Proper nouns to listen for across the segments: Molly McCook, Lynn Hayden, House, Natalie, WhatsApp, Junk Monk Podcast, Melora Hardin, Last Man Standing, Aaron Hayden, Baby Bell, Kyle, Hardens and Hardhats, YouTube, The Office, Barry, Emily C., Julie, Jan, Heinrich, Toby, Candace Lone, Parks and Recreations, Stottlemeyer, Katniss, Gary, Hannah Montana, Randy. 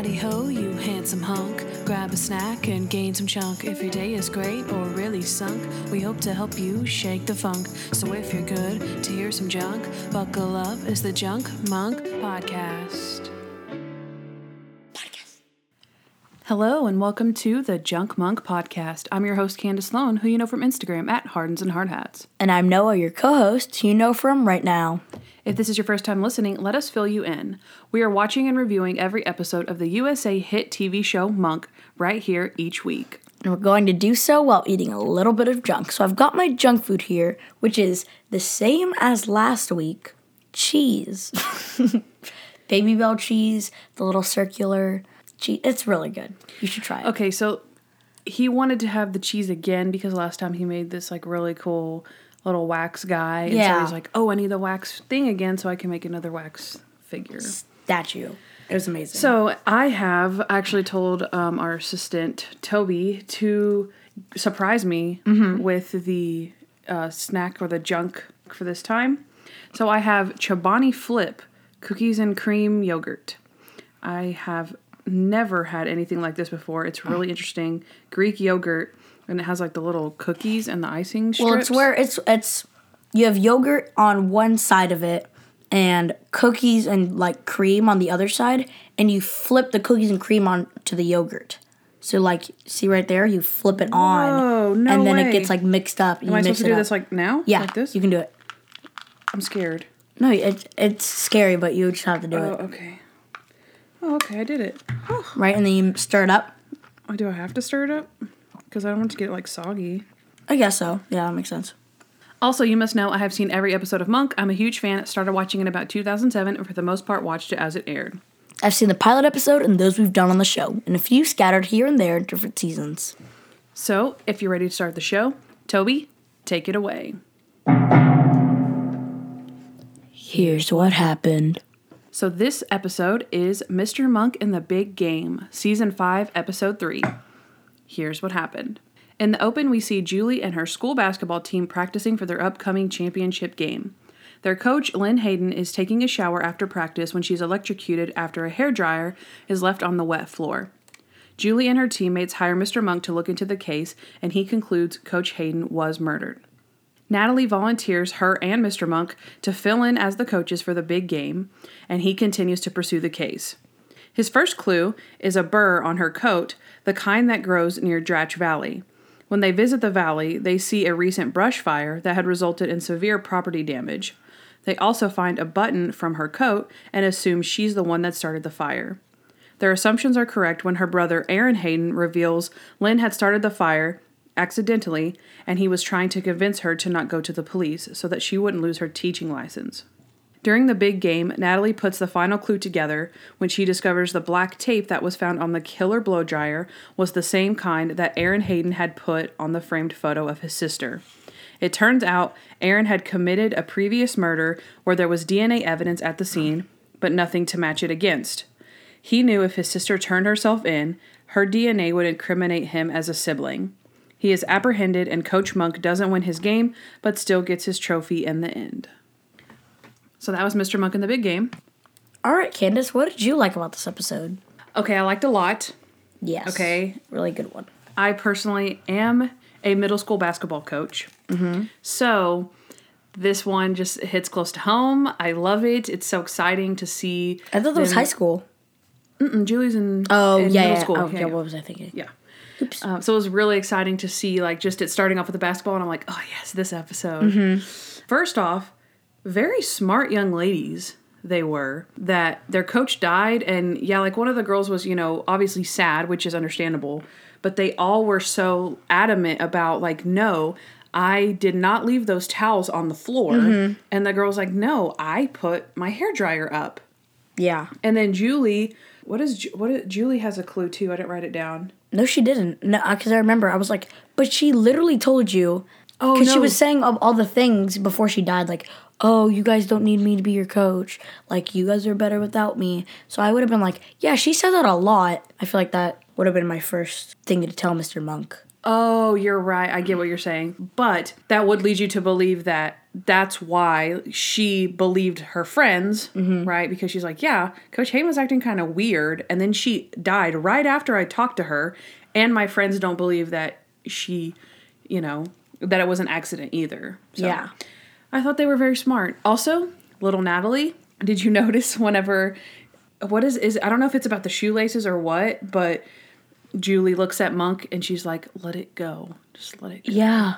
Howdy ho, you handsome hunk. Grab a snack and gain some chunk. If your day is great or really sunk, we hope to help you shake the funk. So if you're good to hear some junk, buckle up, it's the Junk Monk Podcast. Hello and welcome to the Junk Monk Podcast. I'm your host, Candace Lone, who you know from Instagram at Hardens and Hardhats. And I'm Noah, your co-host, who you know from Right Now. If this is your first time listening, let us fill you in. We are watching and reviewing every episode of the USA hit TV show Monk right here each week. And we're going to do so while eating a little bit of junk. So I've got my junk food here, which is the same as last week. Cheese. Baby Bell cheese, the little circular. It's really good. You should try it. Okay, so he wanted to have the cheese again because last time he made this like really cool little wax guy. And yeah. So he's like, oh, I need the wax thing again so I can make another wax figure. Statue. It was amazing. So I have actually told our assistant, Toby, to surprise me with the snack or the junk for this time. So I have Chobani Flip cookies and cream yogurt. I have never had anything like this before. It's really interesting. Greek yogurt, and it has like the little cookies and the icing strips. Well, it's where it's you have yogurt on one side of it and cookies and like cream on the other side, and you flip the cookies and cream on to the yogurt. So like, see right there, you flip it on. Oh no! And then way. It gets like mixed up. Am I supposed to do this like now? Yeah, like this? You can do it. I'm scared. No, it's scary, but you just have to do it. Oh, okay. Oh, okay, I did it. Oh. Right, and then you stir it up. Oh, do I have to stir it up? Because I don't want to get, like, soggy. I guess so. Yeah, that makes sense. Also, you must know I have seen every episode of Monk. I'm a huge fan. Started watching it about 2007 and for the most part watched it as it aired. I've seen the pilot episode and those we've done on the show, and a few scattered here and there in different seasons. So, if you're ready to start the show, Toby, take it away. Here's what happened. So this episode is Mr. Monk in the Big Game, Season 5, Episode 3. Here's what happened. In the open, we see Julie and her school basketball team practicing for their upcoming championship game. Their coach, Lynn Hayden, is taking a shower after practice when she's electrocuted after a hairdryer is left on the wet floor. Julie and her teammates hire Mr. Monk to look into the case, and he concludes Coach Hayden was murdered. Natalie volunteers her and Mr. Monk to fill in as the coaches for the big game, and he continues to pursue the case. His first clue is a burr on her coat, the kind that grows near Dratch Valley. When they visit the valley, they see a recent brush fire that had resulted in severe property damage. They also find a button from her coat and assume she's the one that started the fire. Their assumptions are correct when her brother Aaron Hayden reveals Lynn had started the fire accidentally, and he was trying to convince her to not go to the police so that she wouldn't lose her teaching license. During the big game, Natalie puts the final clue together when she discovers the black tape that was found on the killer blow dryer was the same kind that Aaron Hayden had put on the framed photo of his sister. It turns out Aaron had committed a previous murder where there was DNA evidence at the scene, but nothing to match it against. He knew if his sister turned herself in, her DNA would incriminate him as a sibling. He is apprehended, and Coach Monk doesn't win his game, but still gets his trophy in the end. So that was Mr. Monk in the Big Game. All right, Candace, what did you like about this episode? Okay, I liked a lot. Yes. Okay. Really good one. I personally am a middle school basketball coach. Mm-hmm. So this one just hits close to home. I love it. It's so exciting to see. I thought that was high school. Julie's in middle school. Oh, yeah, what was I thinking? Yeah. Oops. So it was really exciting to see, like, just it starting off with the basketball, and I'm like, oh, yes, this episode. Mm-hmm. First off, very smart young ladies they were, that their coach died, and, yeah, like, one of the girls was, you know, obviously sad, which is understandable, but they all were so adamant about, like, no, I did not leave those towels on the floor, and the girl's like, no, I put my hairdryer up. Yeah. And then Julie, Julie has a clue, too, I didn't write it down. No, she didn't. No, because I remember I was like, but she literally told you. Oh, because she was saying all the things before she died, like, oh, you guys don't need me to be your coach. Like, you guys are better without me. So I would have been like, yeah, she said that a lot. I feel like that would have been my first thing to tell Mr. Monk. Oh, you're right. I get what you're saying. But that would lead you to believe that that's why she believed her friends, mm-hmm. right? Because she's like, yeah, Coach Hayden was acting kind of weird. And then she died right after I talked to her. And my friends don't believe that she, you know, that it was an accident either. So, yeah. I thought they were very smart. Also, little Natalie, did you notice whenever, what is I don't know if it's about the shoelaces or what, but Julie looks at Monk and she's like, let it go. Just let it go. Yeah.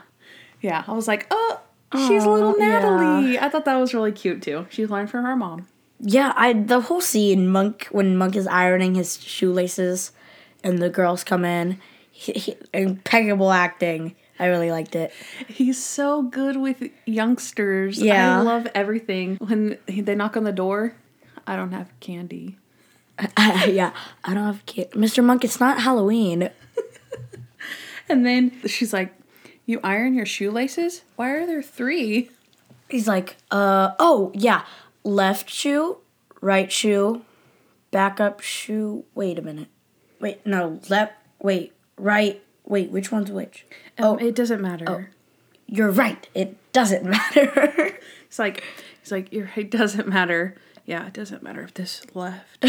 Yeah. I was like, oh. She's little Natalie. Yeah. I thought that was really cute, too. She learned from her mom. Yeah, the whole scene, when Monk is ironing his shoelaces and the girls come in, impeccable acting. I really liked it. He's so good with youngsters. Yeah. I love everything. When they knock on the door, I don't have candy. I don't have candy. Mr. Monk, it's not Halloween. And then she's like, you iron your shoelaces? Why are there three? He's like, left shoe, right shoe, back up shoe. Wait a minute. Wait, no, left, wait, right, wait, which one's which? It doesn't matter. Oh, you're right. It doesn't matter. It's like, you're right, it doesn't matter. Yeah, it doesn't matter if this left.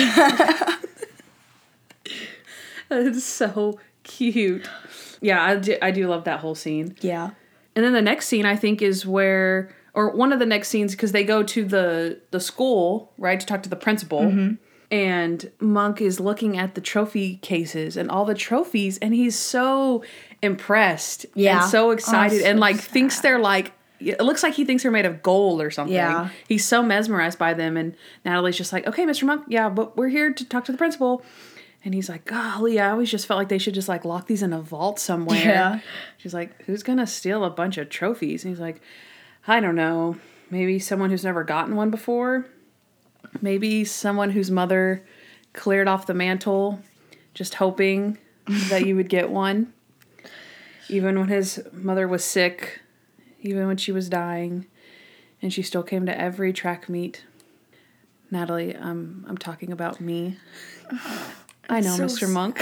It's so cute. Yeah, I do love that whole scene. Yeah. And then the next scene, I think, is where, or one of the next scenes, because they go to the school, right, to talk to the principal. Mm-hmm. And Monk is looking at the trophy cases and all the trophies, and he's so impressed. Yeah. And so excited and, sad. Thinks they're, it looks like he thinks they're made of gold or something. Yeah. He's so mesmerized by them, and Natalie's just like, okay, Mr. Monk, yeah, but we're here to talk to the principal. And he's like, golly, I always just felt like they should just, lock these in a vault somewhere. Yeah. She's like, who's going to steal a bunch of trophies? And he's like, I don't know. Maybe someone who's never gotten one before. Maybe someone whose mother cleared off the mantle, just hoping that you would get one. Even when his mother was sick, even when she was dying, and she still came to every track meet. Natalie, I'm talking about me. I know, so Mr. Monk.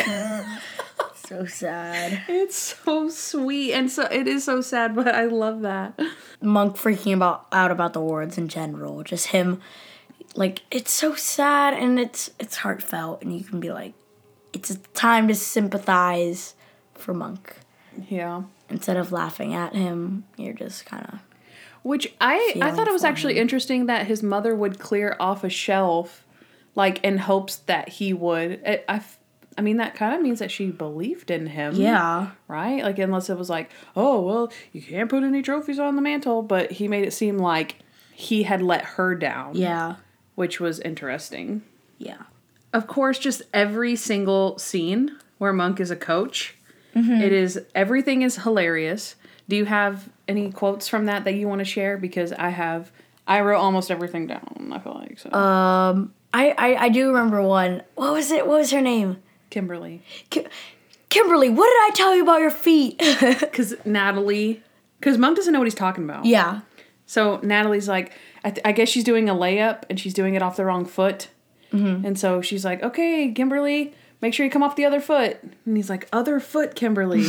So sad. It's so sweet, and so it is so sad, but I love that. Monk freaking out about the awards in general. Just him, it's so sad, and it's heartfelt, and you can be like, it's a time to sympathize for Monk. Yeah. Instead of laughing at him, you're just kind of. Which I thought it was actually interesting that his mother would clear off a shelf. In hopes that he would. That kind of means that she believed in him. Yeah. Right? Unless it was you can't put any trophies on the mantle. But he made it seem like he had let her down. Yeah. Which was interesting. Yeah. Of course, just every single scene where Monk is a coach, mm-hmm. Everything is hilarious. Do you have any quotes from that you want to share? Because I wrote almost everything down, I feel like. So. I do remember one. What was it? What was her name? Kimberly. Kimberly, what did I tell you about your feet? Because Mom doesn't know what he's talking about. Yeah. So Natalie's like, I guess she's doing a layup and she's doing it off the wrong foot. Mm-hmm. And so she's like, okay, Kimberly, make sure you come off the other foot. And he's like, other foot, Kimberly.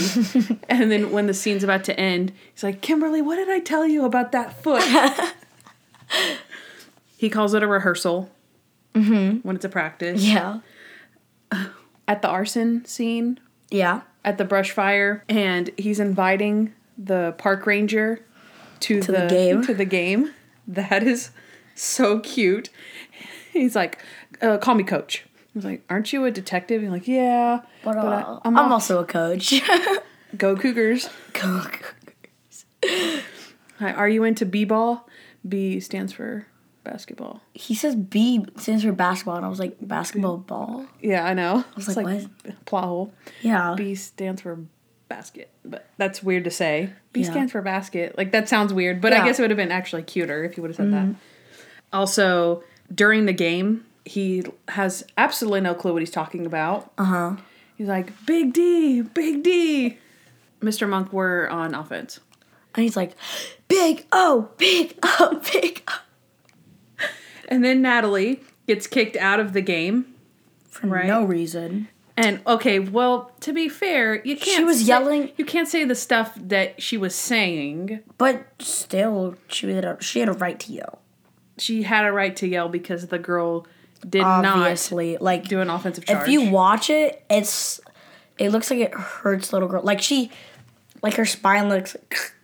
And then when the scene's about to end, he's like, Kimberly, what did I tell you about that foot? He calls it a rehearsal. Mm-hmm. When it's a practice. Yeah. At the arson scene. Yeah. At the brush fire. And he's inviting the park ranger to the game. To the game. That is so cute. He's like, call me coach. I was like, aren't you a detective? And he's like, yeah. But I'm also a coach. Go Cougars. Go Cougars. Are you into b-ball? B stands for... basketball. He says B stands for basketball, and I was like, basketball ball? Yeah, I know. I was like what? Plot hole. Yeah. B stands for basket, but that's weird to say. B stands for basket. That sounds weird, but yeah. I guess it would have been actually cuter if you would have said that. Also, during the game, he has absolutely no clue what he's talking about. Uh-huh. He's like, Big D, Big D. Mr. Monk, we're on offense. And he's like, Big O, Big O, Big O. And then Natalie gets kicked out of the game. For no reason. And, okay, well, to be fair, you can't yelling. You can't say the stuff that she was saying. But still, she had a right to yell. She had a right to yell because the girl did not do an offensive charge. If you watch it, it looks like it hurts little girl. Like her spine looks like...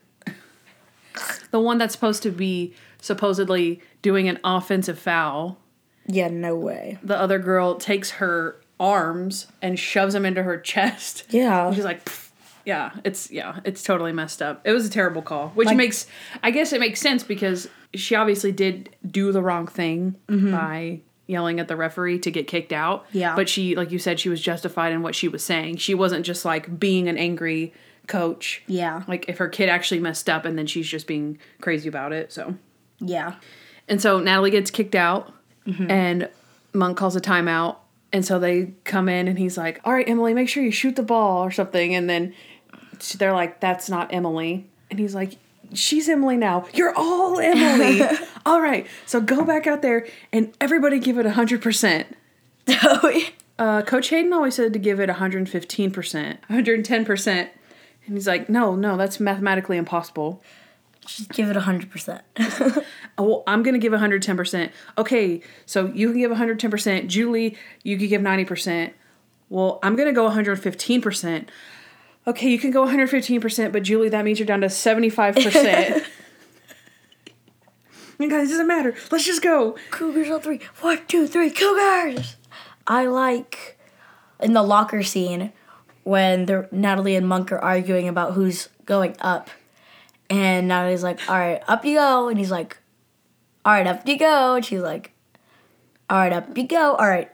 The one that's supposed to be supposedly doing an offensive foul. Yeah, no way. The other girl takes her arms and shoves them into her chest. Yeah. She's like, pfft. It's totally messed up. It was a terrible call, which makes sense because she obviously did do the wrong thing by yelling at the referee to get kicked out. Yeah. But she, like you said, she was justified in what she was saying. She wasn't just like being an angry coach. Yeah. Like if her kid actually messed up and then she's just being crazy about it. So. Yeah. And so Natalie gets kicked out and Monk calls a timeout. And so they come in and he's like, all right, Emily, make sure you shoot the ball or something. And then they're like, that's not Emily. And he's like, she's Emily now. You're all Emily. All right. So go back out there and everybody give it 100%. Coach Hayden always said to give it 115%, 110%. And he's like, no, that's mathematically impossible. Just give it 100%. Well, I'm going to give 110%. Okay, so you can give 110%. Julie, you can give 90%. Well, I'm going to go 115%. Okay, you can go 115%, but Julie, that means you're down to 75%. You guys, it doesn't matter. Let's just go. Cougars on three. 1, 2, 3, Cougars! I like in the locker scene when Natalie and Monk are arguing about who's going up. And Natalie's like, all right, up you go. And he's like, all right, up you go. And she's like, all right, up you go. All right,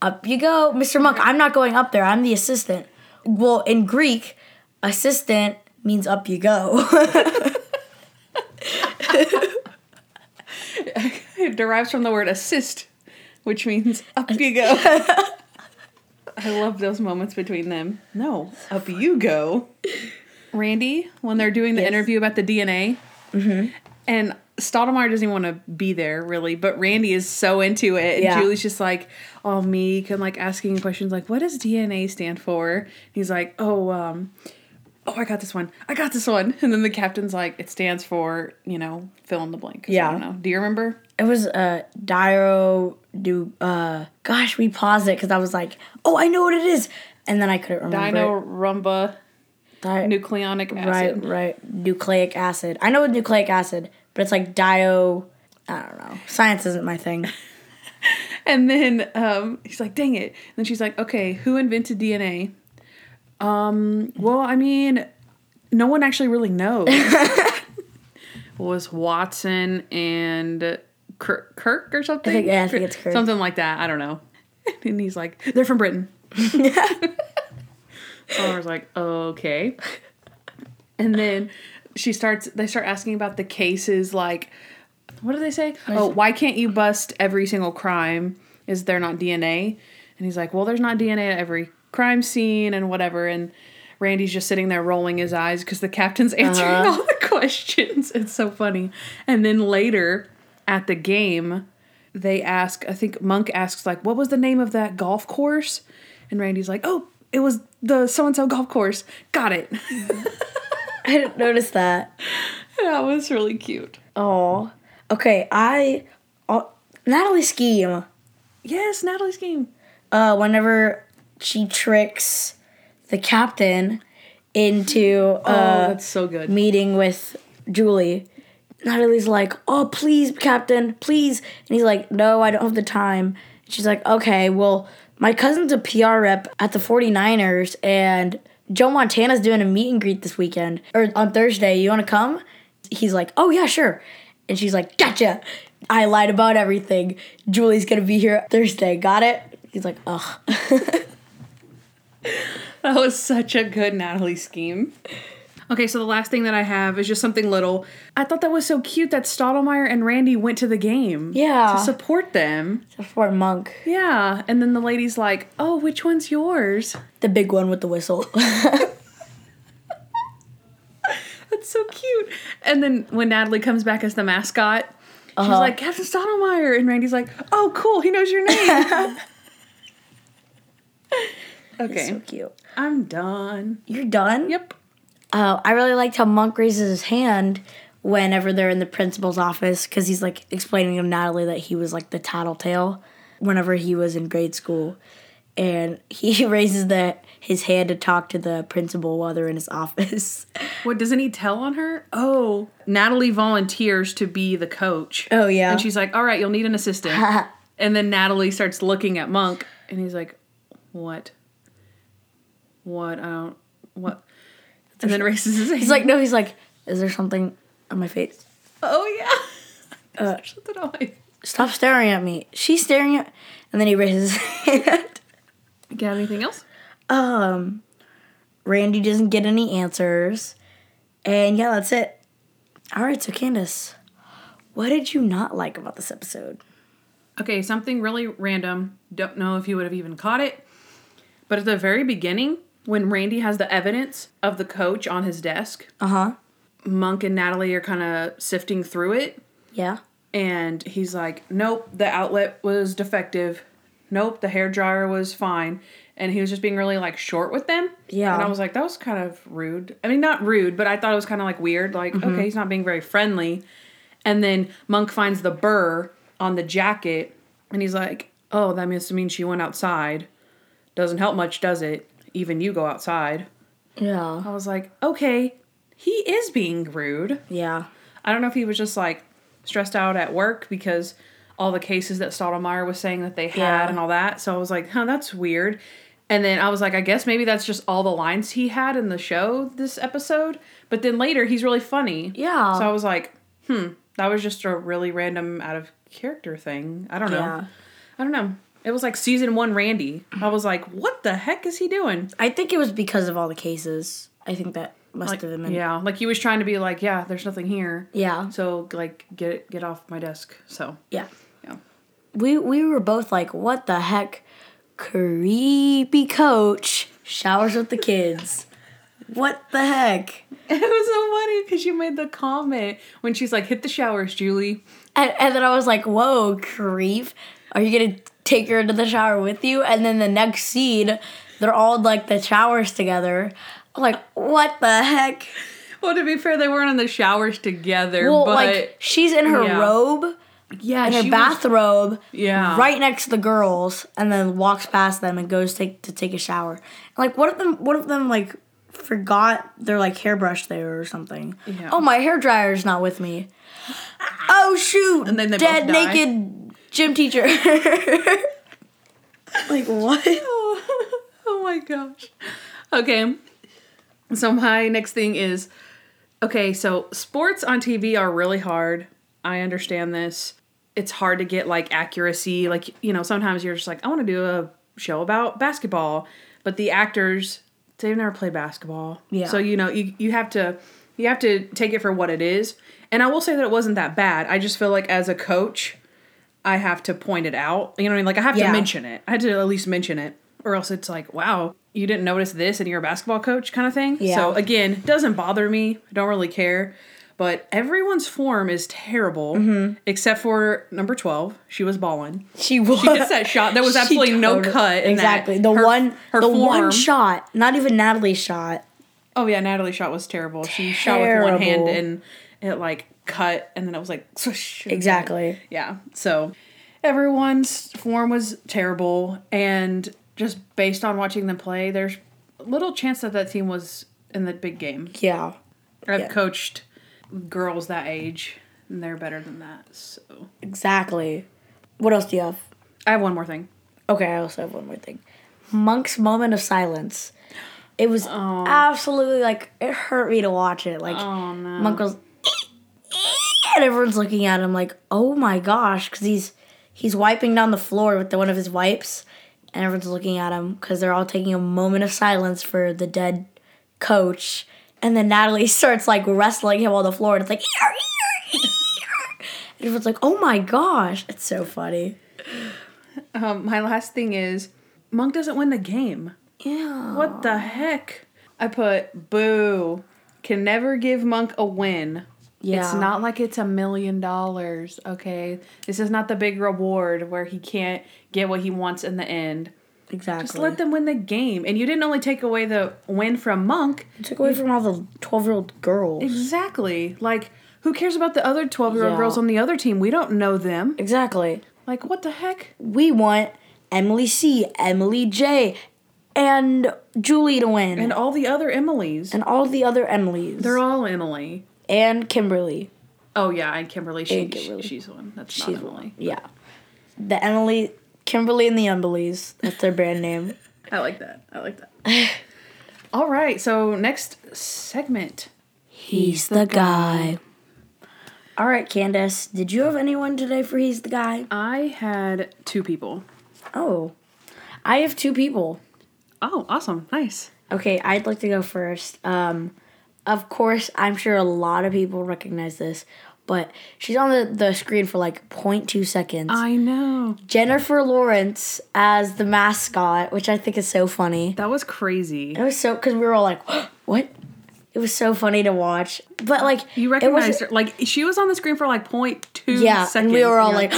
up you go. Mr. Monk, I'm not going up there. I'm the assistant. Well, in Greek, assistant means up you go. It derives from the word assist, which means up you go. I love those moments between them. No, up you go. Randy, when they're doing the interview about the DNA, and Stottlemeyer doesn't even want to be there, really, but Randy is so into it, and Julie's just like, all meek, and like asking questions like, what does DNA stand for? And he's like, oh, I got this one, and then the captain's like, it stands for, fill in the blank. Yeah. I don't know. Do you remember? It was we paused it because I was like, oh, I know what it is, and then I couldn't remember. Nucleonic acid. Right. Nucleic acid. I know it's nucleic acid, but it's like I don't know. Science isn't my thing. And then he's like, dang it. And then she's like, okay, who invented DNA? Well, I mean, no one actually really knows. Was Watson and Kirk or something? I think it's Kirk. Something like that. I don't know. And he's like, they're from Britain. Yeah. So I was like, okay. And then they start asking about the cases, like, what do they say? Oh, why can't you bust every single crime? Is there not DNA? And he's like, well, there's not DNA at every crime scene and whatever. And Randy's just sitting there rolling his eyes because the captain's answering all the questions. It's so funny. And then later at the game, Monk asks, like, what was the name of that golf course? And Randy's like, oh, it was the so-and-so golf course. Got it. I didn't notice that. That was really cute. Oh. Okay, Natalie's scheme. Yes, Natalie's scheme. Whenever she tricks the captain into that's so good. Meeting with Julie, Natalie's like, oh, please, captain, please. And he's like, no, I don't have the time. She's like, okay, well... my cousin's a PR rep at the 49ers, and Joe Montana's doing a meet and greet this weekend, or on Thursday. You want to come? He's like, oh, yeah, sure. And she's like, gotcha. I lied about everything. Julie's going to be here Thursday. Got it? He's like, ugh. That was such a good Natalie scheme. Okay, so the last thing that I have is just something little. I thought that was so cute that Stottlemeyer and Randy went to the game. Yeah. To support them. Support Monk. Yeah. And then the lady's like, oh, which one's yours? The big one with the whistle. That's so cute. And then when Natalie comes back as the mascot, she's like, Captain Stottlemeyer. And Randy's like, oh, cool, he knows your name. Okay. So cute. I'm done. You're done? Yep. I really liked how Monk raises his hand whenever they're in the principal's office because he's, like, explaining to Natalie that he was, like, the tattletale whenever he was in grade school. And he raises his hand to talk to the principal while they're in his office. What, doesn't he tell on her? Oh, Natalie volunteers to be the coach. Oh, yeah. And she's like, all right, you'll need an assistant. And then Natalie starts looking at Monk, and he's like, what? What? I don't, what? And then raises his hand. He's like, no, he's like, is there something on my face? Oh, yeah. Is there something on my face? Stop staring at me. She's staring at... And then he raises his hand. Got anything else? Randy doesn't get any answers. And yeah, that's it. All right, so Candace, what did you not like about this episode? Okay, something really random. Don't know if you would have even caught it. But at the very beginning, when Randy has the evidence of the coach on his desk, Monk and Natalie are kind of sifting through it. Yeah. And he's like, nope, the outlet was defective. Nope, the hairdryer was fine. And he was just being really, like, short with them. Yeah. And I was like, that was kind of rude. I mean, not rude, but I thought it was kind of, like, weird. Like, okay, he's not being very friendly. And then Monk finds the burr on the jacket. And he's like, oh, that must mean she went outside. Doesn't help much, does it? Even you go outside. Yeah. I was like, okay, he is being rude. Yeah. I don't know if he was just, like, stressed out at work because... all the cases that Stottlemeyer was saying that they had and all that. So I was like, huh, that's weird. And then I was like, I guess maybe that's just all the lines he had in the show this episode. But then later, he's really funny. Yeah. So I was like, that was just a really random out of character thing. I don't know. Yeah. I don't know. It was like season one Randy. I was like, what the heck is he doing? I think it was because of all the cases. I think that must have been. Yeah. Like he was trying to be like, yeah, there's nothing here. Yeah. So like, get off my desk. So. Yeah. We were both like, what the heck? Creepy coach showers with the kids. What the heck? It was so funny because you made the comment when she's like, hit the showers, Julie. And then I was like, whoa, creep. Are you going to take her into the shower with you? And then the next scene, they're all like the showers together. I'm like, what the heck? Well, to be fair, they weren't in the showers together. Well, but like, she's in her robe. Yeah, in her bathrobe, right next to the girls, and then walks past them and goes to take a shower. And like, what if them like forgot their like hairbrush there or something? Yeah. Oh, my hairdryer's not with me. Oh shoot! And then they dead both die. Naked gym teacher. Like what? Oh my gosh. Okay, so my next thing is so sports on TV are really hard. I understand this. It's hard to get, like, accuracy. Like, you know, sometimes you're just like, I want to do a show about basketball. But the actors, they've never played basketball. Yeah. So, you know, you have to take it for what it is. And I will say that it wasn't that bad. I just feel like as a coach, I have to point it out. You know what I mean? Like, I have to mention it. I had to at least mention it. Or else it's like, wow, you didn't notice this and you're a basketball coach kind of thing. Yeah. So, again, doesn't bother me. I don't really care. But everyone's form is terrible, except for number 12. She was balling. She gets that shot. There was absolutely no cut in that. Exactly. The one shot, not even Natalie's shot. Oh, yeah, Natalie's shot was terrible. She shot with one hand, and it, like, cut, and then it was like, swoosh. Exactly. Yeah, so everyone's form was terrible, and just based on watching them play, there's little chance that team was in the big game. Yeah. I've coached... girls that age, and they're better than that, so. Exactly. What else do you have? I have one more thing. Okay, I also have one more thing. Monk's moment of silence. It was absolutely, like, it hurt me to watch it. Like, Monk goes, and everyone's looking at him like, oh my gosh, because he's wiping down the floor with one of his wipes, and everyone's looking at him because they're all taking a moment of silence for the dead coach. And then Natalie starts, like, wrestling him on the floor. And it's like, ear, ear, ear. And everyone's like, oh, my gosh. It's so funny. My last thing is, Monk doesn't win the game. Yeah. What the heck? I put, boo. Can never give Monk a win. Yeah. It's not like it's $1 million, okay? This is not the big reward where he can't get what he wants in the end. Exactly. Just let them win the game. And you didn't only take away the win from Monk. You took away from all the 12-year-old girls. Exactly. Like, who cares about the other 12-year-old girls on the other team? We don't know them. Exactly. Like, what the heck? We want Emily C., Emily J., and Julie to win. And all the other Emilys. They're all Emily. And Kimberly. Oh, yeah, and Kimberly. She's one. That's not Emily. One. Yeah. The Emily... Kimberly and the Umbelies. That's their brand name. I like that. All right, so next segment. He's the guy. All right, Candace, did you have anyone today for He's the Guy? I had two people. Oh, I have two people. Oh, awesome. Nice. Okay, I'd like to go first. Of course, I'm sure a lot of people recognize this, but she's on the screen for like 0.2 seconds. I know. Jennifer Lawrence as the mascot, which I think is so funny. That was crazy. It was so, because we were all like, what? It was so funny to watch. But like, you recognized her. Like, she was on the screen for like 0.2 seconds. Yeah, and we were all like,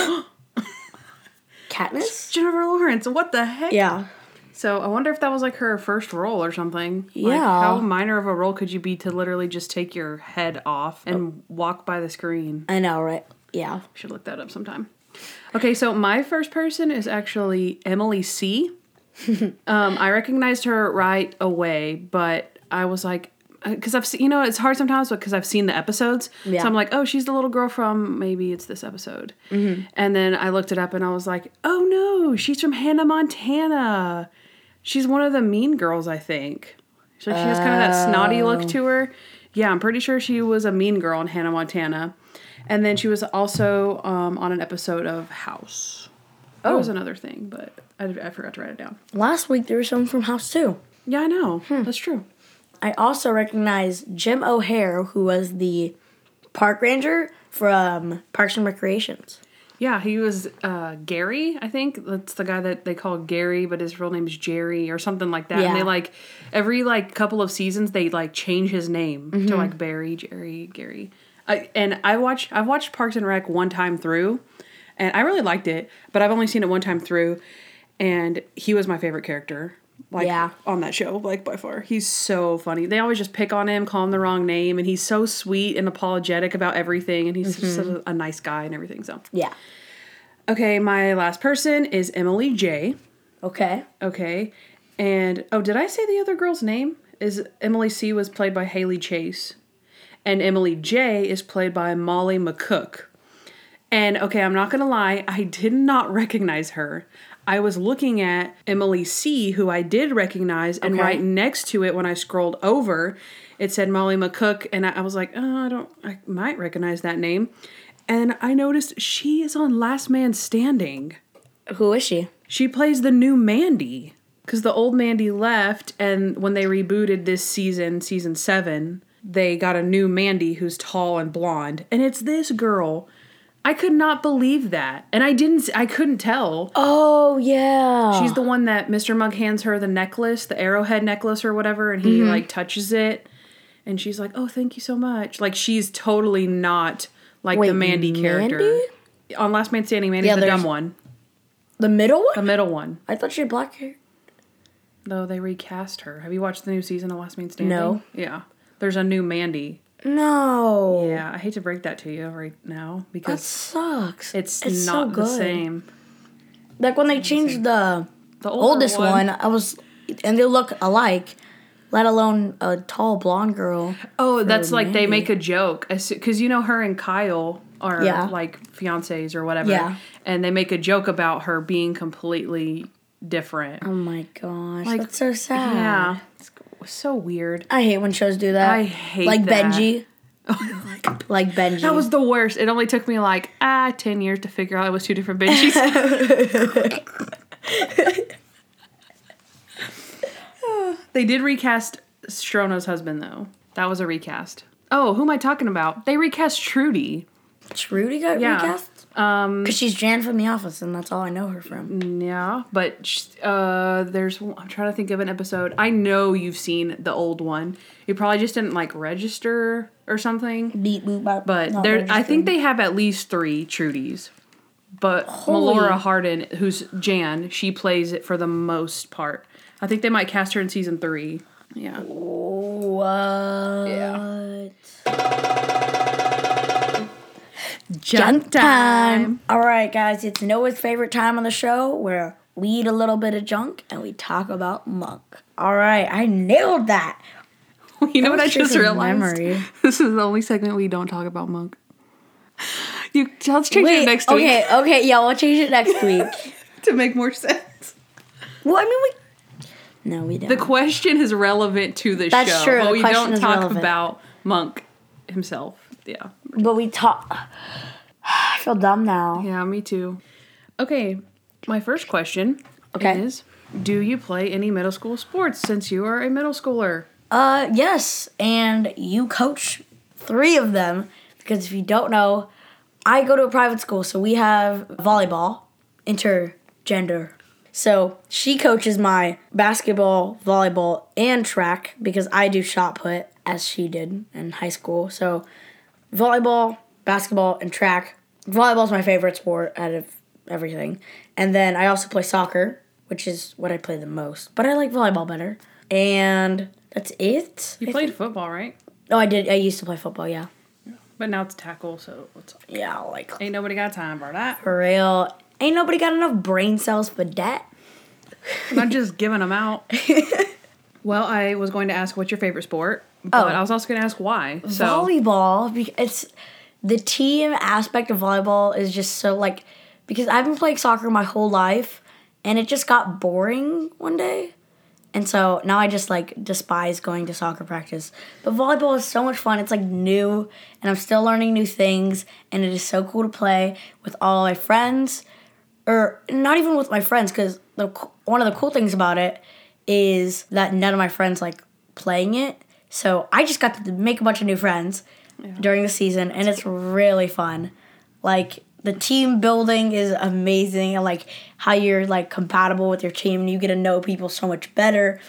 Katniss? Jennifer Lawrence, what the heck? Yeah. So I wonder if that was like her first role or something. Yeah. Like, how minor of a role could you be to literally just take your head off and walk by the screen? I know, right? Yeah. Should look that up sometime. Okay, so my first person is actually Emily C. I recognized her right away, but I was like, because I've seen, it's hard sometimes because I've seen the episodes. Yeah. So I'm like, oh, she's the little girl from maybe it's this episode. Mm-hmm. And then I looked it up and I was like, oh no, she's from Hannah Montana. She's one of the mean girls, I think. So she has kind of that snotty look to her. Yeah, I'm pretty sure she was a mean girl in Hannah Montana. And then she was also on an episode of House. Oh. That was another thing, but I forgot to write it down. Last week, there was someone from House, too. Yeah, I know. That's true. I also recognize Jim O'Hare, who was the park ranger from Parks and Recreations. Yeah, he was Gary, I think. That's the guy that they call Gary, but his real name is Jerry or something like that. Yeah. And they, every, couple of seasons, they, change his name to, Barry, Jerry, Gary. I've watched Parks and Rec one time through, and I really liked it, but I've only seen it one time through, and he was my favorite character, on that show, by far. He's so funny. They always just pick on him, call him the wrong name, and he's so sweet and apologetic about everything, and he's just a nice guy and everything, so. Yeah. Okay, my last person is Emily J. Okay. And, did I say the other girl's name? Is Emily C. was played by Haley Chase, and Emily J. is played by Molly McCook. And, I'm not going to lie, I did not recognize her. I was looking at Emily C., who I did recognize, and right next to it when I scrolled over, it said Molly McCook, and I was like, I might recognize that name. And I noticed she is on Last Man Standing. Who is she? She plays the new Mandy, because the old Mandy left, and when they rebooted this season, season 7, they got a new Mandy who's tall and blonde, and it's this girl. I could not believe that. And I couldn't tell. Oh, yeah. She's the one that Mr. Mugg hands her the necklace, the arrowhead necklace or whatever, and he, touches it. And she's like, oh, thank you so much. Like, she's totally not, the Mandy character. Mandy? On Last Man Standing, Mandy's the dumb one. The middle one? The middle one. I thought she had black hair. No, they recast her. Have you watched the new season of Last Man Standing? No. Yeah. There's a new Mandy. No. Yeah, I hate to break that to you right now because that sucks. It's not so good. The same. Like when they changed the oldest one, and they look alike. Let alone a tall blonde girl. Oh, that's like Mandy. They make a joke because her and Kyle are fiancés or whatever, and they make a joke about her being completely different. Oh my gosh, that's so sad. Yeah. Was so weird. I hate when shows do that. I hate that. Benji. Like Benji. That was the worst. It only took me 10 years to figure out it was two different Benjis. They did recast Shrona's husband, though. That was a recast. Oh, who am I talking about? They recast Trudy. Trudy got recast? Because she's Jan from The Office, and that's all I know her from. Yeah, but I'm trying to think of an episode. I know you've seen the old one. You probably just didn't, register or something. Beep, boop, bop. But I think they have at least 3 Trudys. But Melora Hardin, who's Jan, she plays it for the most part. I think they might cast her in season 3. Yeah. What? Yeah. Junk time. All right, guys. It's Noah's favorite time on the show where we eat a little bit of junk and we talk about Monk. All right. I nailed that. You know what I just realized? Memory. This is the only segment we don't talk about Monk. Let's change it next week. Okay, yeah, we'll change it next week. To make more sense. Well, I mean, no, we don't. The question is relevant to the show. That's true. But we don't talk about Monk himself. Yeah. But we talk... I feel dumb now. Yeah, me too. Okay, my first question is, do you play any middle school sports since you are a middle schooler? Yes, and you coach 3 of them, because if you don't know, I go to a private school, so we have volleyball, intergender. So she coaches my basketball, volleyball, and track, because I do shot put, as she did in high school. So volleyball, basketball, and track. Volleyball is my favorite sport out of everything. And then I also play soccer, which is what I play the most, but I like volleyball better. And... that's it? You played football, right? Oh, I did. I used to play football, yeah. But now it's tackle, so it's... yeah, like... ain't nobody got time for that. For real. Ain't nobody got enough brain cells for that. I'm not just giving them out. Well, I was going to ask what's your favorite sport, but I was also going to ask why. So. Volleyball. It's... the team aspect of volleyball is just so, like... because I've been playing soccer my whole life, and it just got boring one day. And so now I just, like, despise going to soccer practice. But volleyball is so much fun. It's, like, new, and I'm still learning new things, and it is so cool to play with all my friends. Or not even with my friends, because one of the cool things about it is that none of my friends like playing it. So I just got to make a bunch of new friends during the season, and it's really fun. Like... the team building is amazing, and, like, how you're, like, compatible with your team, and you get to know people so much better.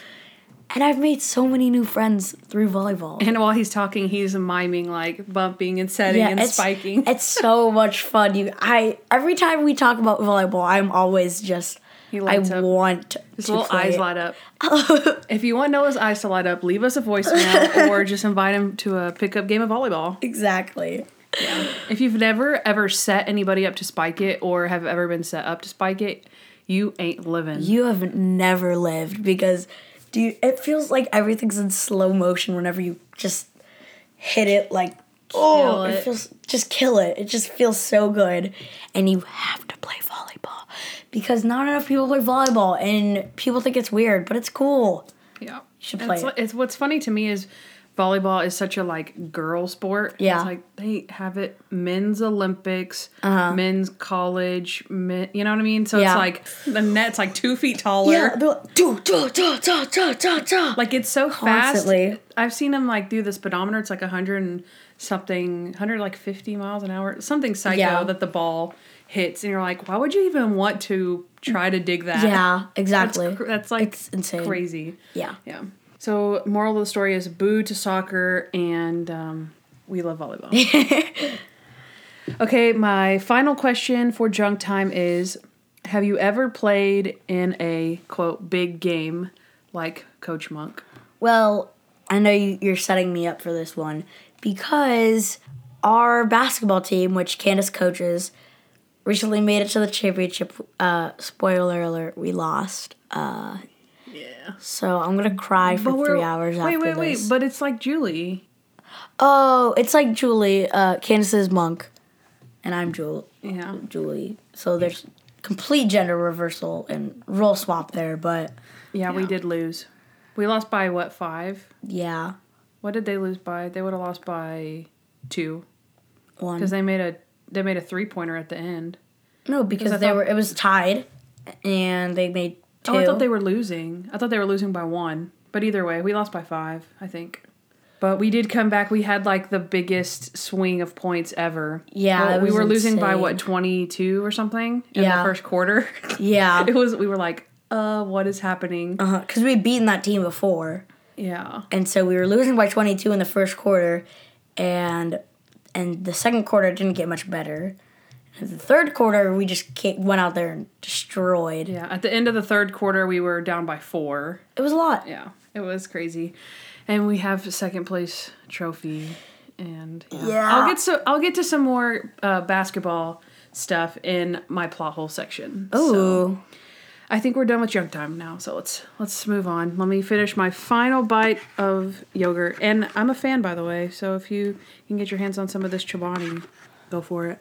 And I've made so many new friends through volleyball. And while he's talking, he's miming, like, bumping and setting and spiking. It's so much fun. Every time we talk about volleyball, I'm always just, his little eyes light up. If you want Noah's eyes to light up, leave us a voicemail or just invite him to a pickup game of volleyball. Exactly. Yeah. If you've never, ever set anybody up to spike it or have ever been set up to spike it, you ain't living. You have never lived because, dude, it feels like everything's in slow motion whenever you just hit it, like, just kill it. It just feels so good. And you have to play volleyball because not enough people play volleyball and people think it's weird, but it's cool. Yeah. You should play it. It's, what's funny to me is... volleyball is such a, like, girl sport. Yeah. It's like, they have it men's Olympics, men's college, you know what I mean? So it's like, the net's like 2 feet taller. Yeah. Like, like, it's so constantly fast. I've seen them, like, do the speedometer. It's like 100 and something, 150 miles an hour. Something psycho that the ball hits. And you're like, why would you even want to try to dig that? Yeah, exactly. That's like, it's insane. Crazy. Yeah. Yeah. So, moral of the story is boo to soccer, and we love volleyball. Okay, my final question for junk time is, have you ever played in a, quote, big game like Coach Monk? Well, I know you're setting me up for this one, because our basketball team, which Candace coaches, recently made it to the championship. Spoiler alert, we lost. Yeah. So I'm going to cry for 3 hours after this. Wait. But it's like Julie. Oh, it's like Julie. Candace is Monk. And I'm Julie. So there's complete gender reversal and role swap there, but... yeah, we did lose. We lost by, what, 5? Yeah. What did they lose by? They would have lost by 2. 1. Because they made a 3-pointer at the end. No, because it was tied, and they made... 2. Oh, I thought they were losing. I thought they were losing by 1. But either way, we lost by 5, I think. But we did come back. We had, like, the biggest swing of points ever. Yeah, well, we were losing by, what, 22 or something in the first quarter? Yeah. We were like, what is happening? Because we had beaten that team before. Yeah. And so we were losing by 22 in the first quarter, and the second quarter didn't get much better. And the third quarter, we just went out there and destroyed. Yeah, at the end of the third quarter, we were down by 4. It was a lot. Yeah, it was crazy. And we have a second place trophy. And yeah. I'll get to some more basketball stuff in my plot hole section. Oh. So, I think we're done with junk time now, so let's move on. Let me finish my final bite of yogurt. And I'm a fan, by the way, so if you can get your hands on some of this Chobani, go for it.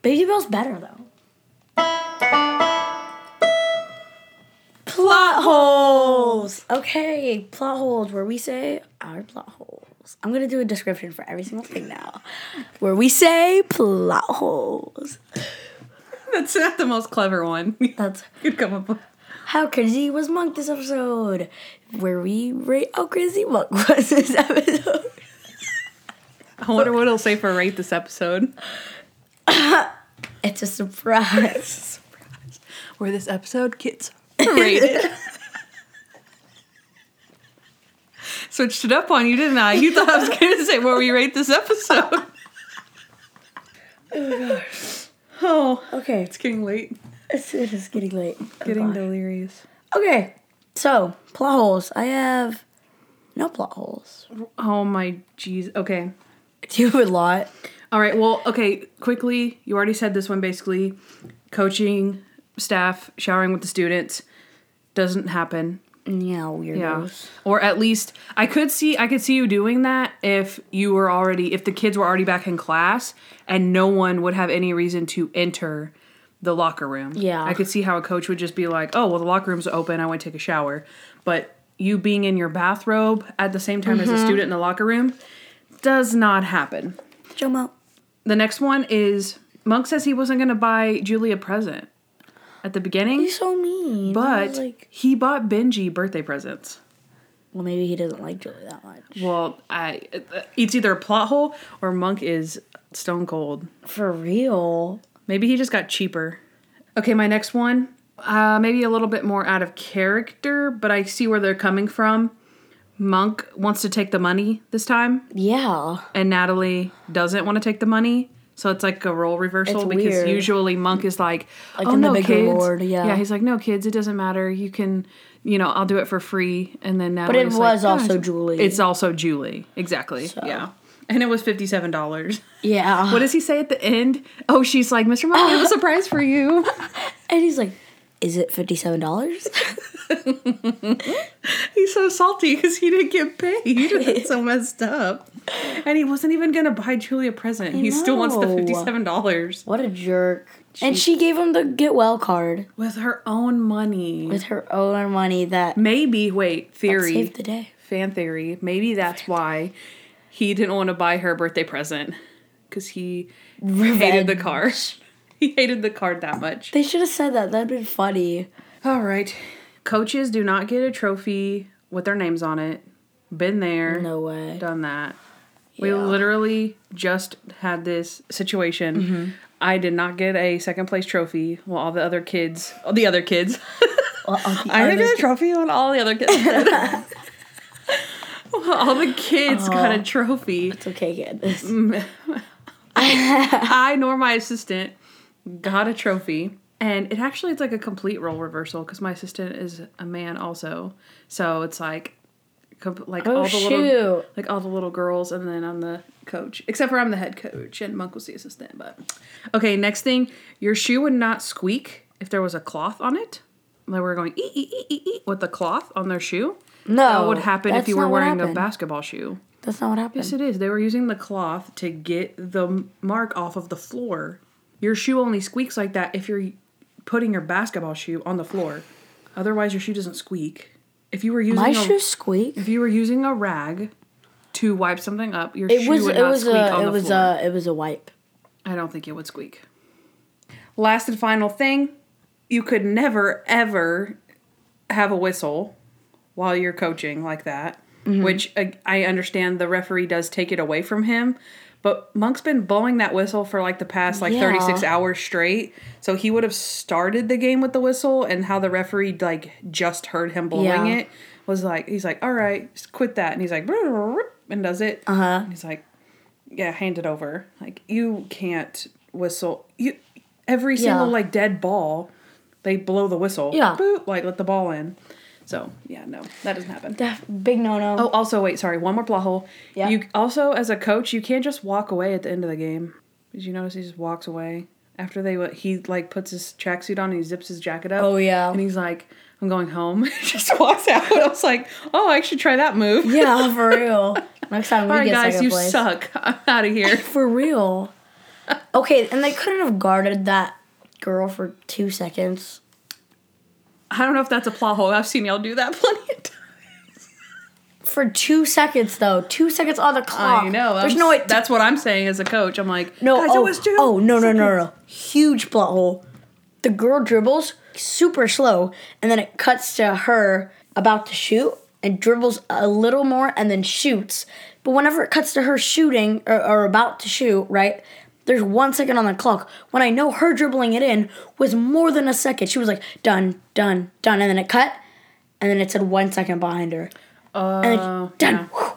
Baby Bell's better, though. Plot holes! Okay, plot holes, where we say our plot holes. I'm going to do a description for every single thing now. Where we say plot holes. That's not the most clever one. That's you'd come up with. How crazy was Monk this episode? Where we rate how crazy Monk was this episode. I wonder what it'll say for rate this episode. It's a surprise. It's a surprise. Where this episode gets rated. Switched it up on you, didn't I? You thought I was going to say where we rate this episode. Oh, gosh. Oh, okay. It's getting late. It is getting late. Getting delirious. Okay, so plot holes. I have no plot holes. Oh my jeez. Okay, do you have a lot? All right. Well, okay. Quickly, you already said this one. Basically, coaching staff showering with the students doesn't happen. Yeah, weirdos. Yeah. Or at least I could see you doing that if the kids were already back in class and no one would have any reason to enter the locker room. Yeah. I could see how a coach would just be like, "Oh, well the locker room's open, I went to take a shower." But you being in your bathrobe at the same time as a student in the locker room does not happen. Jomo. The next one is Monk says he wasn't going to buy Julie a present. At the beginning. He's so mean. But he bought Benji birthday presents. Well, maybe he doesn't like Julie that much. Well, it's either a plot hole or Monk is stone cold. For real. Maybe he just got cheaper. Okay, my next one. Maybe a little bit more out of character, but I see where they're coming from. Monk wants to take the money this time. Yeah. And Natalie doesn't want to take the money. So it's like a role reversal because usually Monk is like oh, no, kids. Reward, yeah, he's like, no, kids, it doesn't matter. You can, I'll do it for free. And then now. But it was also Julie. It's also Julie. Exactly. So. Yeah. And it was $57. Yeah. What does he say at the end? Oh, she's like, Mr. Monk, I have a surprise for you. And he's like, is it $57? He's so salty because he didn't get paid. That's so messed up. And he wasn't even going to buy Julie a present. He still wants the $57. What a jerk. And she gave him the get well card. With her own money. That... Maybe, theory. That saved the day. Fan theory. Maybe that's why he didn't want to buy her a birthday present. Because he hated the card. He hated the card that much. They should have said that. That would have been funny. All right. Coaches do not get a trophy with their names on it. Been there. No way. Done that. Yeah. We literally just had this situation. Mm-hmm. I did not get a second place trophy while all the other kids... All the other kids. I didn't get a trophy when all the other kids did. All the kids got a trophy. It's okay, Candace. I nor my assistant... got a trophy, and it's like a complete role reversal because my assistant is a man also, so it's all the little girls, and then I'm the coach, except for I'm the head coach and Monk was the assistant. But okay, next thing, your shoe would not squeak if there was a cloth on it. They were going ee ee ee ee with the cloth on their shoe. No, that would happen if you were wearing a basketball shoe. That's not what happened. Yes, it is. They were using the cloth to get the mark off of the floor. Your shoe only squeaks like that if you're putting your basketball shoe on the floor. Otherwise, your shoe doesn't squeak. If you were using shoe squeak. If you were using a rag to wipe something up, your shoe would not squeak on the floor. It was a wipe. I don't think it would squeak. Last and final thing, you could never ever have a whistle while you're coaching like that. Mm-hmm. Which I understand the referee does take it away from him. But Monk's been blowing that whistle for, the past, 36 hours straight. So he would have started the game with the whistle, and how the referee, just heard him blowing it was he's like, all right, just quit that. And he's like, and does it. Uh-huh. And he's like, yeah, hand it over. Like, you can't whistle. Every single like dead ball, they blow the whistle. Yeah. Boop, like let the ball in. So, yeah, no, that doesn't happen. Big no-no. Oh, also, wait, sorry, one more plot hole. Yeah. You also, as a coach, you can't just walk away at the end of the game. Did you notice he just walks away? After he, like, puts his tracksuit on and he zips his jacket up. Oh, yeah. And he's like, I'm going home. He just walks out. I was like, oh, I should try that move. Yeah, for real. Next time we get second place. All right, guys, you suck. I'm out of here. For real. Okay, and they couldn't have guarded that girl for 2 seconds. I don't know if that's a plot hole. I've seen y'all do that plenty of times. For 2 seconds, though. 2 seconds on the clock. I know. There's no way that's what I'm saying as a coach. I'm like, no, guys, it was 2 seconds. Oh, no. Huge plot hole. The girl dribbles super slow, and then it cuts to her about to shoot, and dribbles a little more, and then shoots. But whenever it cuts to her shooting, or about to shoot, right, there's 1 second on the clock, when I know her dribbling it in was more than a second. She was like, done, done, done. And then it cut, and then it said 1 second behind her. And then done. Yeah.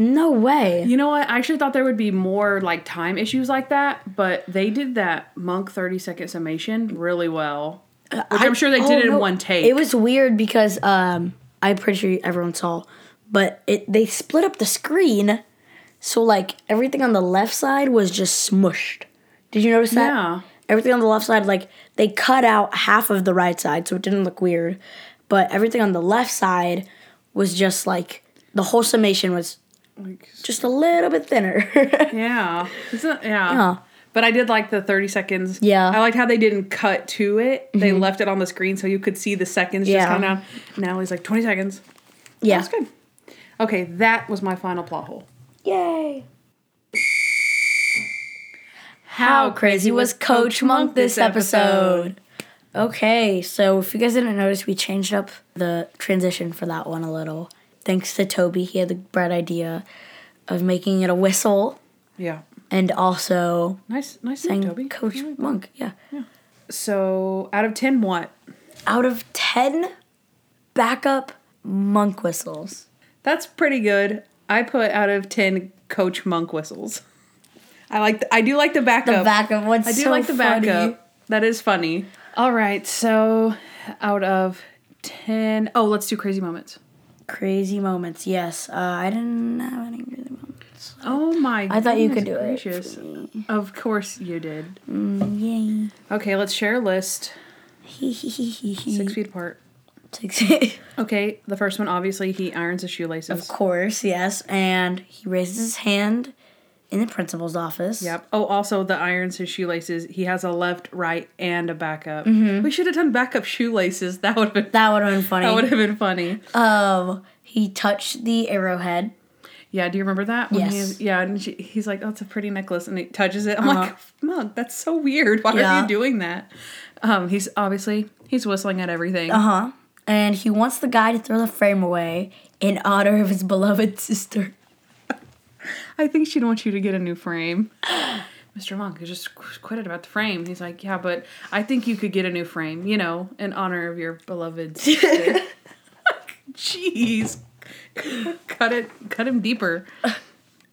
No way. You know what? I actually thought there would be more, like, time issues like that, but they did that Monk 30-second summation really well. Which I'm sure they did it in one take. It was weird because I'm pretty sure everyone saw, but they split up the screen. So, like, everything on the left side was just smushed. Did you notice that? Yeah. Everything on the left side, like, they cut out half of the right side, so it didn't look weird. But everything on the left side was just, like, the whole summation was just a little bit thinner. Yeah. Yeah. But I did like the 30 seconds. Yeah. I liked how they didn't cut to it. They left it on the screen so you could see the seconds just come down. Now he's like, 20 seconds. Yeah. That's good. Okay, that was my final plot hole. Yay! How crazy was Coach Monk this episode? Okay, so if you guys didn't notice, we changed up the transition for that one a little. Thanks to Toby, he had the bright idea of making it a whistle. Yeah. And also nice saying thing, Toby. Coach Monk, yeah. So, out of 10 what? Out of 10 backup monk whistles. That's pretty good. I put out of 10 Coach Monk whistles. I do like the backup. The backup one's so funny. I do like the backup. That is funny. All right, so out of 10... Oh, let's do crazy moments. Crazy moments, yes. I didn't have any crazy moments. Oh my goodness. I thought you could do it. Of course you did. Yay. Okay, let's share a list. 6 feet apart. Okay, the first one, obviously, he irons his shoelaces. Of course, yes. And he raises his hand in the principal's office. Yep. Oh, also, the irons his shoelaces. He has a left, right, and a backup. Mm-hmm. We should have done backup shoelaces. That would have been funny. He touched the arrowhead. Yeah, do you remember that? When yes. He's like, oh, it's a pretty necklace, and he touches it. I'm like, Mug, that's so weird. Why are you doing that? He's whistling at everything. Uh-huh. And he wants the guy to throw the frame away in honor of his beloved sister. I think she'd want you to get a new frame. Mr. Monk just quit about the frame. He's like, yeah, but I think you could get a new frame, you know, in honor of your beloved sister. Jeez. Cut him deeper.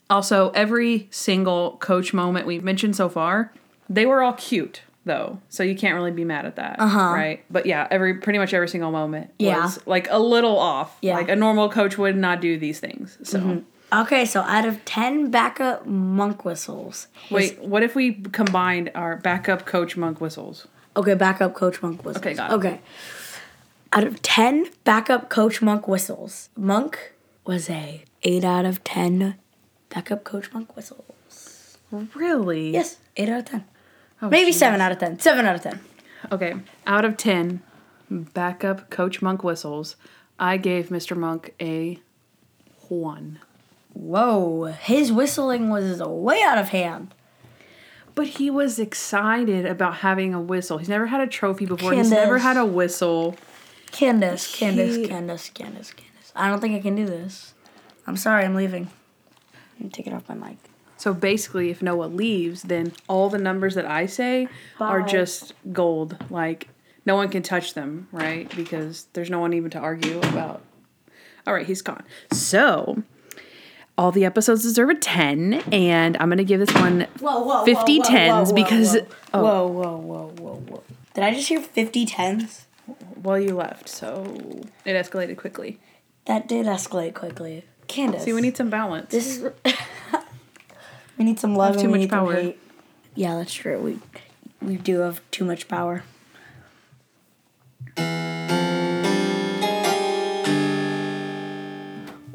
Also, every single coach moment we've mentioned so far, they were all cute, though, so you can't really be mad at that, right? But yeah, pretty much every single moment was like a little off. Yeah. Like a normal coach would not do these things. So okay, so out of 10 backup monk whistles, wait, what if we combined our backup coach monk whistles? Okay, backup coach monk whistles. Okay, got it. Okay, out of 10 backup coach monk whistles, Monk was a 8 out of 10 backup coach monk whistles. Really? Yes, 8 out of 10. Oh, maybe geez. 7 out of 10. 7 out of 10. Okay. Out of 10 backup Coach Monk whistles, I gave Mr. Monk a 1. Whoa. His whistling was way out of hand. But he was excited about having a whistle. He's never had a trophy before. Candace. He's never had a whistle. Candace. I don't think I can do this. I'm sorry. I'm leaving. I'm taking off my mic. So basically, if Noah leaves, then all the numbers that I say are just gold. Like, no one can touch them, right? Because there's no one even to argue about. All right, he's gone. So, all the episodes deserve a 10, and I'm going to give this one 50 tens because... Whoa. Did I just hear 50 tens? Well, you left, so it escalated quickly. That did escalate quickly. Candace. See, we need some balance. This is... We need some love. Too much power. Hate. Yeah, that's true. We do have too much power.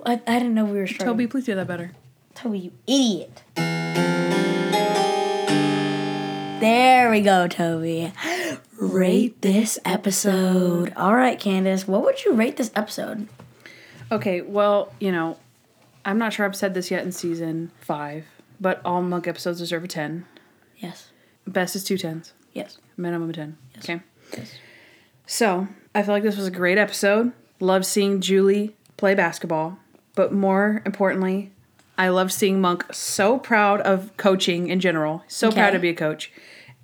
I didn't know we were struggling. Toby, please do that better. Toby, you idiot. There we go, Toby. Rate this episode. All right, Candace, what would you rate this episode? Okay, well, you know, I'm not sure I've said this yet in season 5, but all Monk episodes deserve a 10. Yes. Best is 2 tens. Yes. Minimum a 10. Yes. Okay. Yes. So, I feel like this was a great episode. Loved seeing Julie play basketball. But more importantly, I loved seeing Monk so proud of coaching in general. Proud to be a coach.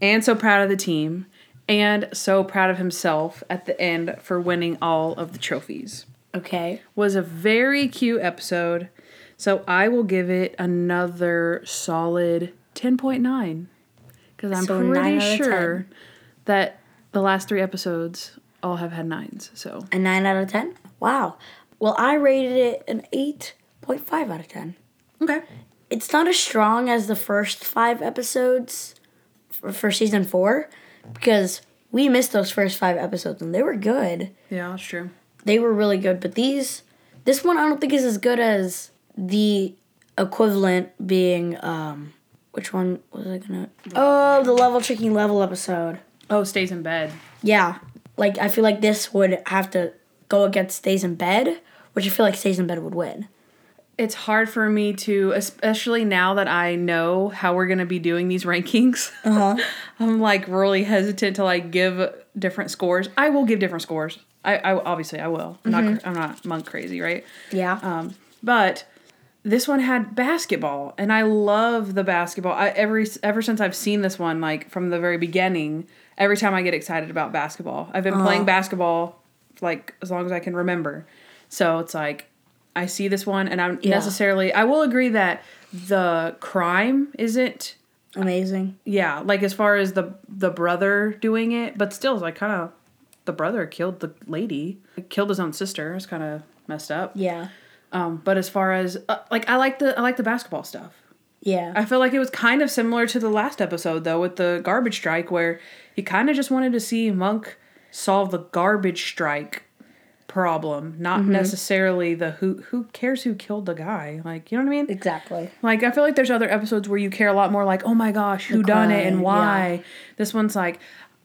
And so proud of the team. And so proud of himself at the end for winning all of the trophies. Okay. Was a very cute episode. So I will give it another solid 10.9. Because I'm pretty sure that the last 3 episodes all have had 9s. So a 9 out of 10? Wow. Well, I rated it an 8.5 out of 10. Okay. It's not as strong as the first 5 episodes for season 4. Because we missed those first 5 episodes and they were good. Yeah, that's true. They were really good, but this one I don't think is as good as the equivalent being, which one was I gonna... Oh, the Level Tricking Level episode. Oh, Stays in Bed. Yeah. Like, I feel like this would have to go against Stays in Bed, which I feel like Stays in Bed would win. It's hard for me to, especially now that I know how we're going to be doing these rankings. Uh-huh. I'm, like, really hesitant to, like, give different scores. I will give different scores. I obviously I will. I'm not Monk crazy, right? Yeah. But this one had basketball, and I love the basketball. Ever since I've seen this one, like from the very beginning, every time I get excited about basketball. I've been playing basketball like as long as I can remember. So it's like I see this one, and I'm necessarily. I will agree that the crime isn't amazing. Yeah, like as far as the brother doing it, but still, like kind of. The brother killed the lady. He killed his own sister. It's kind of messed up. Yeah. But as far as I like the basketball stuff. Yeah. I feel like it was kind of similar to the last episode though with the garbage strike where you kind of just wanted to see Monk solve the garbage strike problem, not necessarily the who cares who killed the guy. Like, you know what I mean? Exactly. Like, I feel like there's other episodes where you care a lot more like, "Oh my gosh, who done it and why?" Yeah. This one's like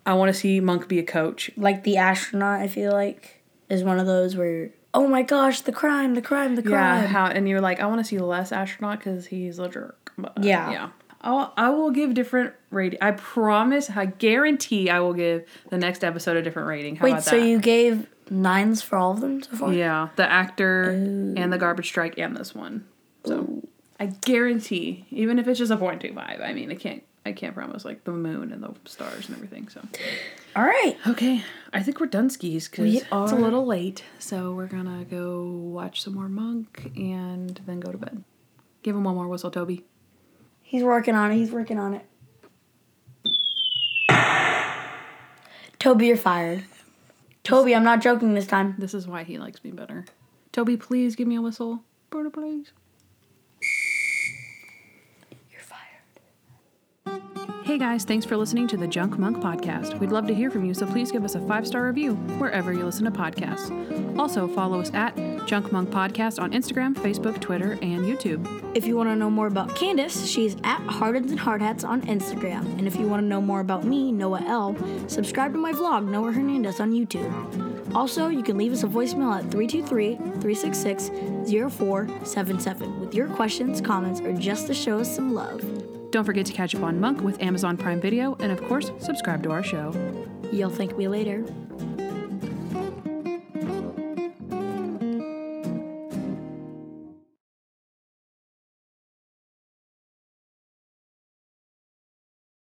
I want to see Monk be a coach. Like The Astronaut, I feel like, is one of those where, oh my gosh, the crime. Yeah, and you're like, I want to see less Astronaut because he's a jerk. But, yeah. I will give different rating. I promise, I guarantee I will give the next episode a different rating. How about that? So you gave 9s for all of them so far? Yeah, the actor and the garbage strike and this one. So I guarantee, even if it's just a 0.25, I mean, I can't promise, like, the moon and the stars and everything, so. All right. Okay. I think we're done skis, because it's a little late, so we're going to go watch some more Monk and then go to bed. Give him one more whistle, Toby. He's working on it. Toby, you're fired. Toby, I'm not joking this time. This is why he likes me better. Toby, please give me a whistle. Brother, please. Hey guys, thanks for listening to the Junk Monk Podcast. We'd love to hear from you, so please give us a 5-star review wherever you listen to podcasts. Also, follow us at Junk Monk Podcast on Instagram, Facebook, Twitter, and YouTube. If you want to know more about Candace, she's at Hardens and Hardhats on Instagram. And if you want to know more about me, Noah L., subscribe to my vlog, Noah Hernandez, on YouTube. Also, you can leave us a voicemail at 323-366-0477 with your questions, comments, or just to show us some love. Don't forget to catch up on Monk with Amazon Prime Video, and of course, subscribe to our show. You'll thank me later.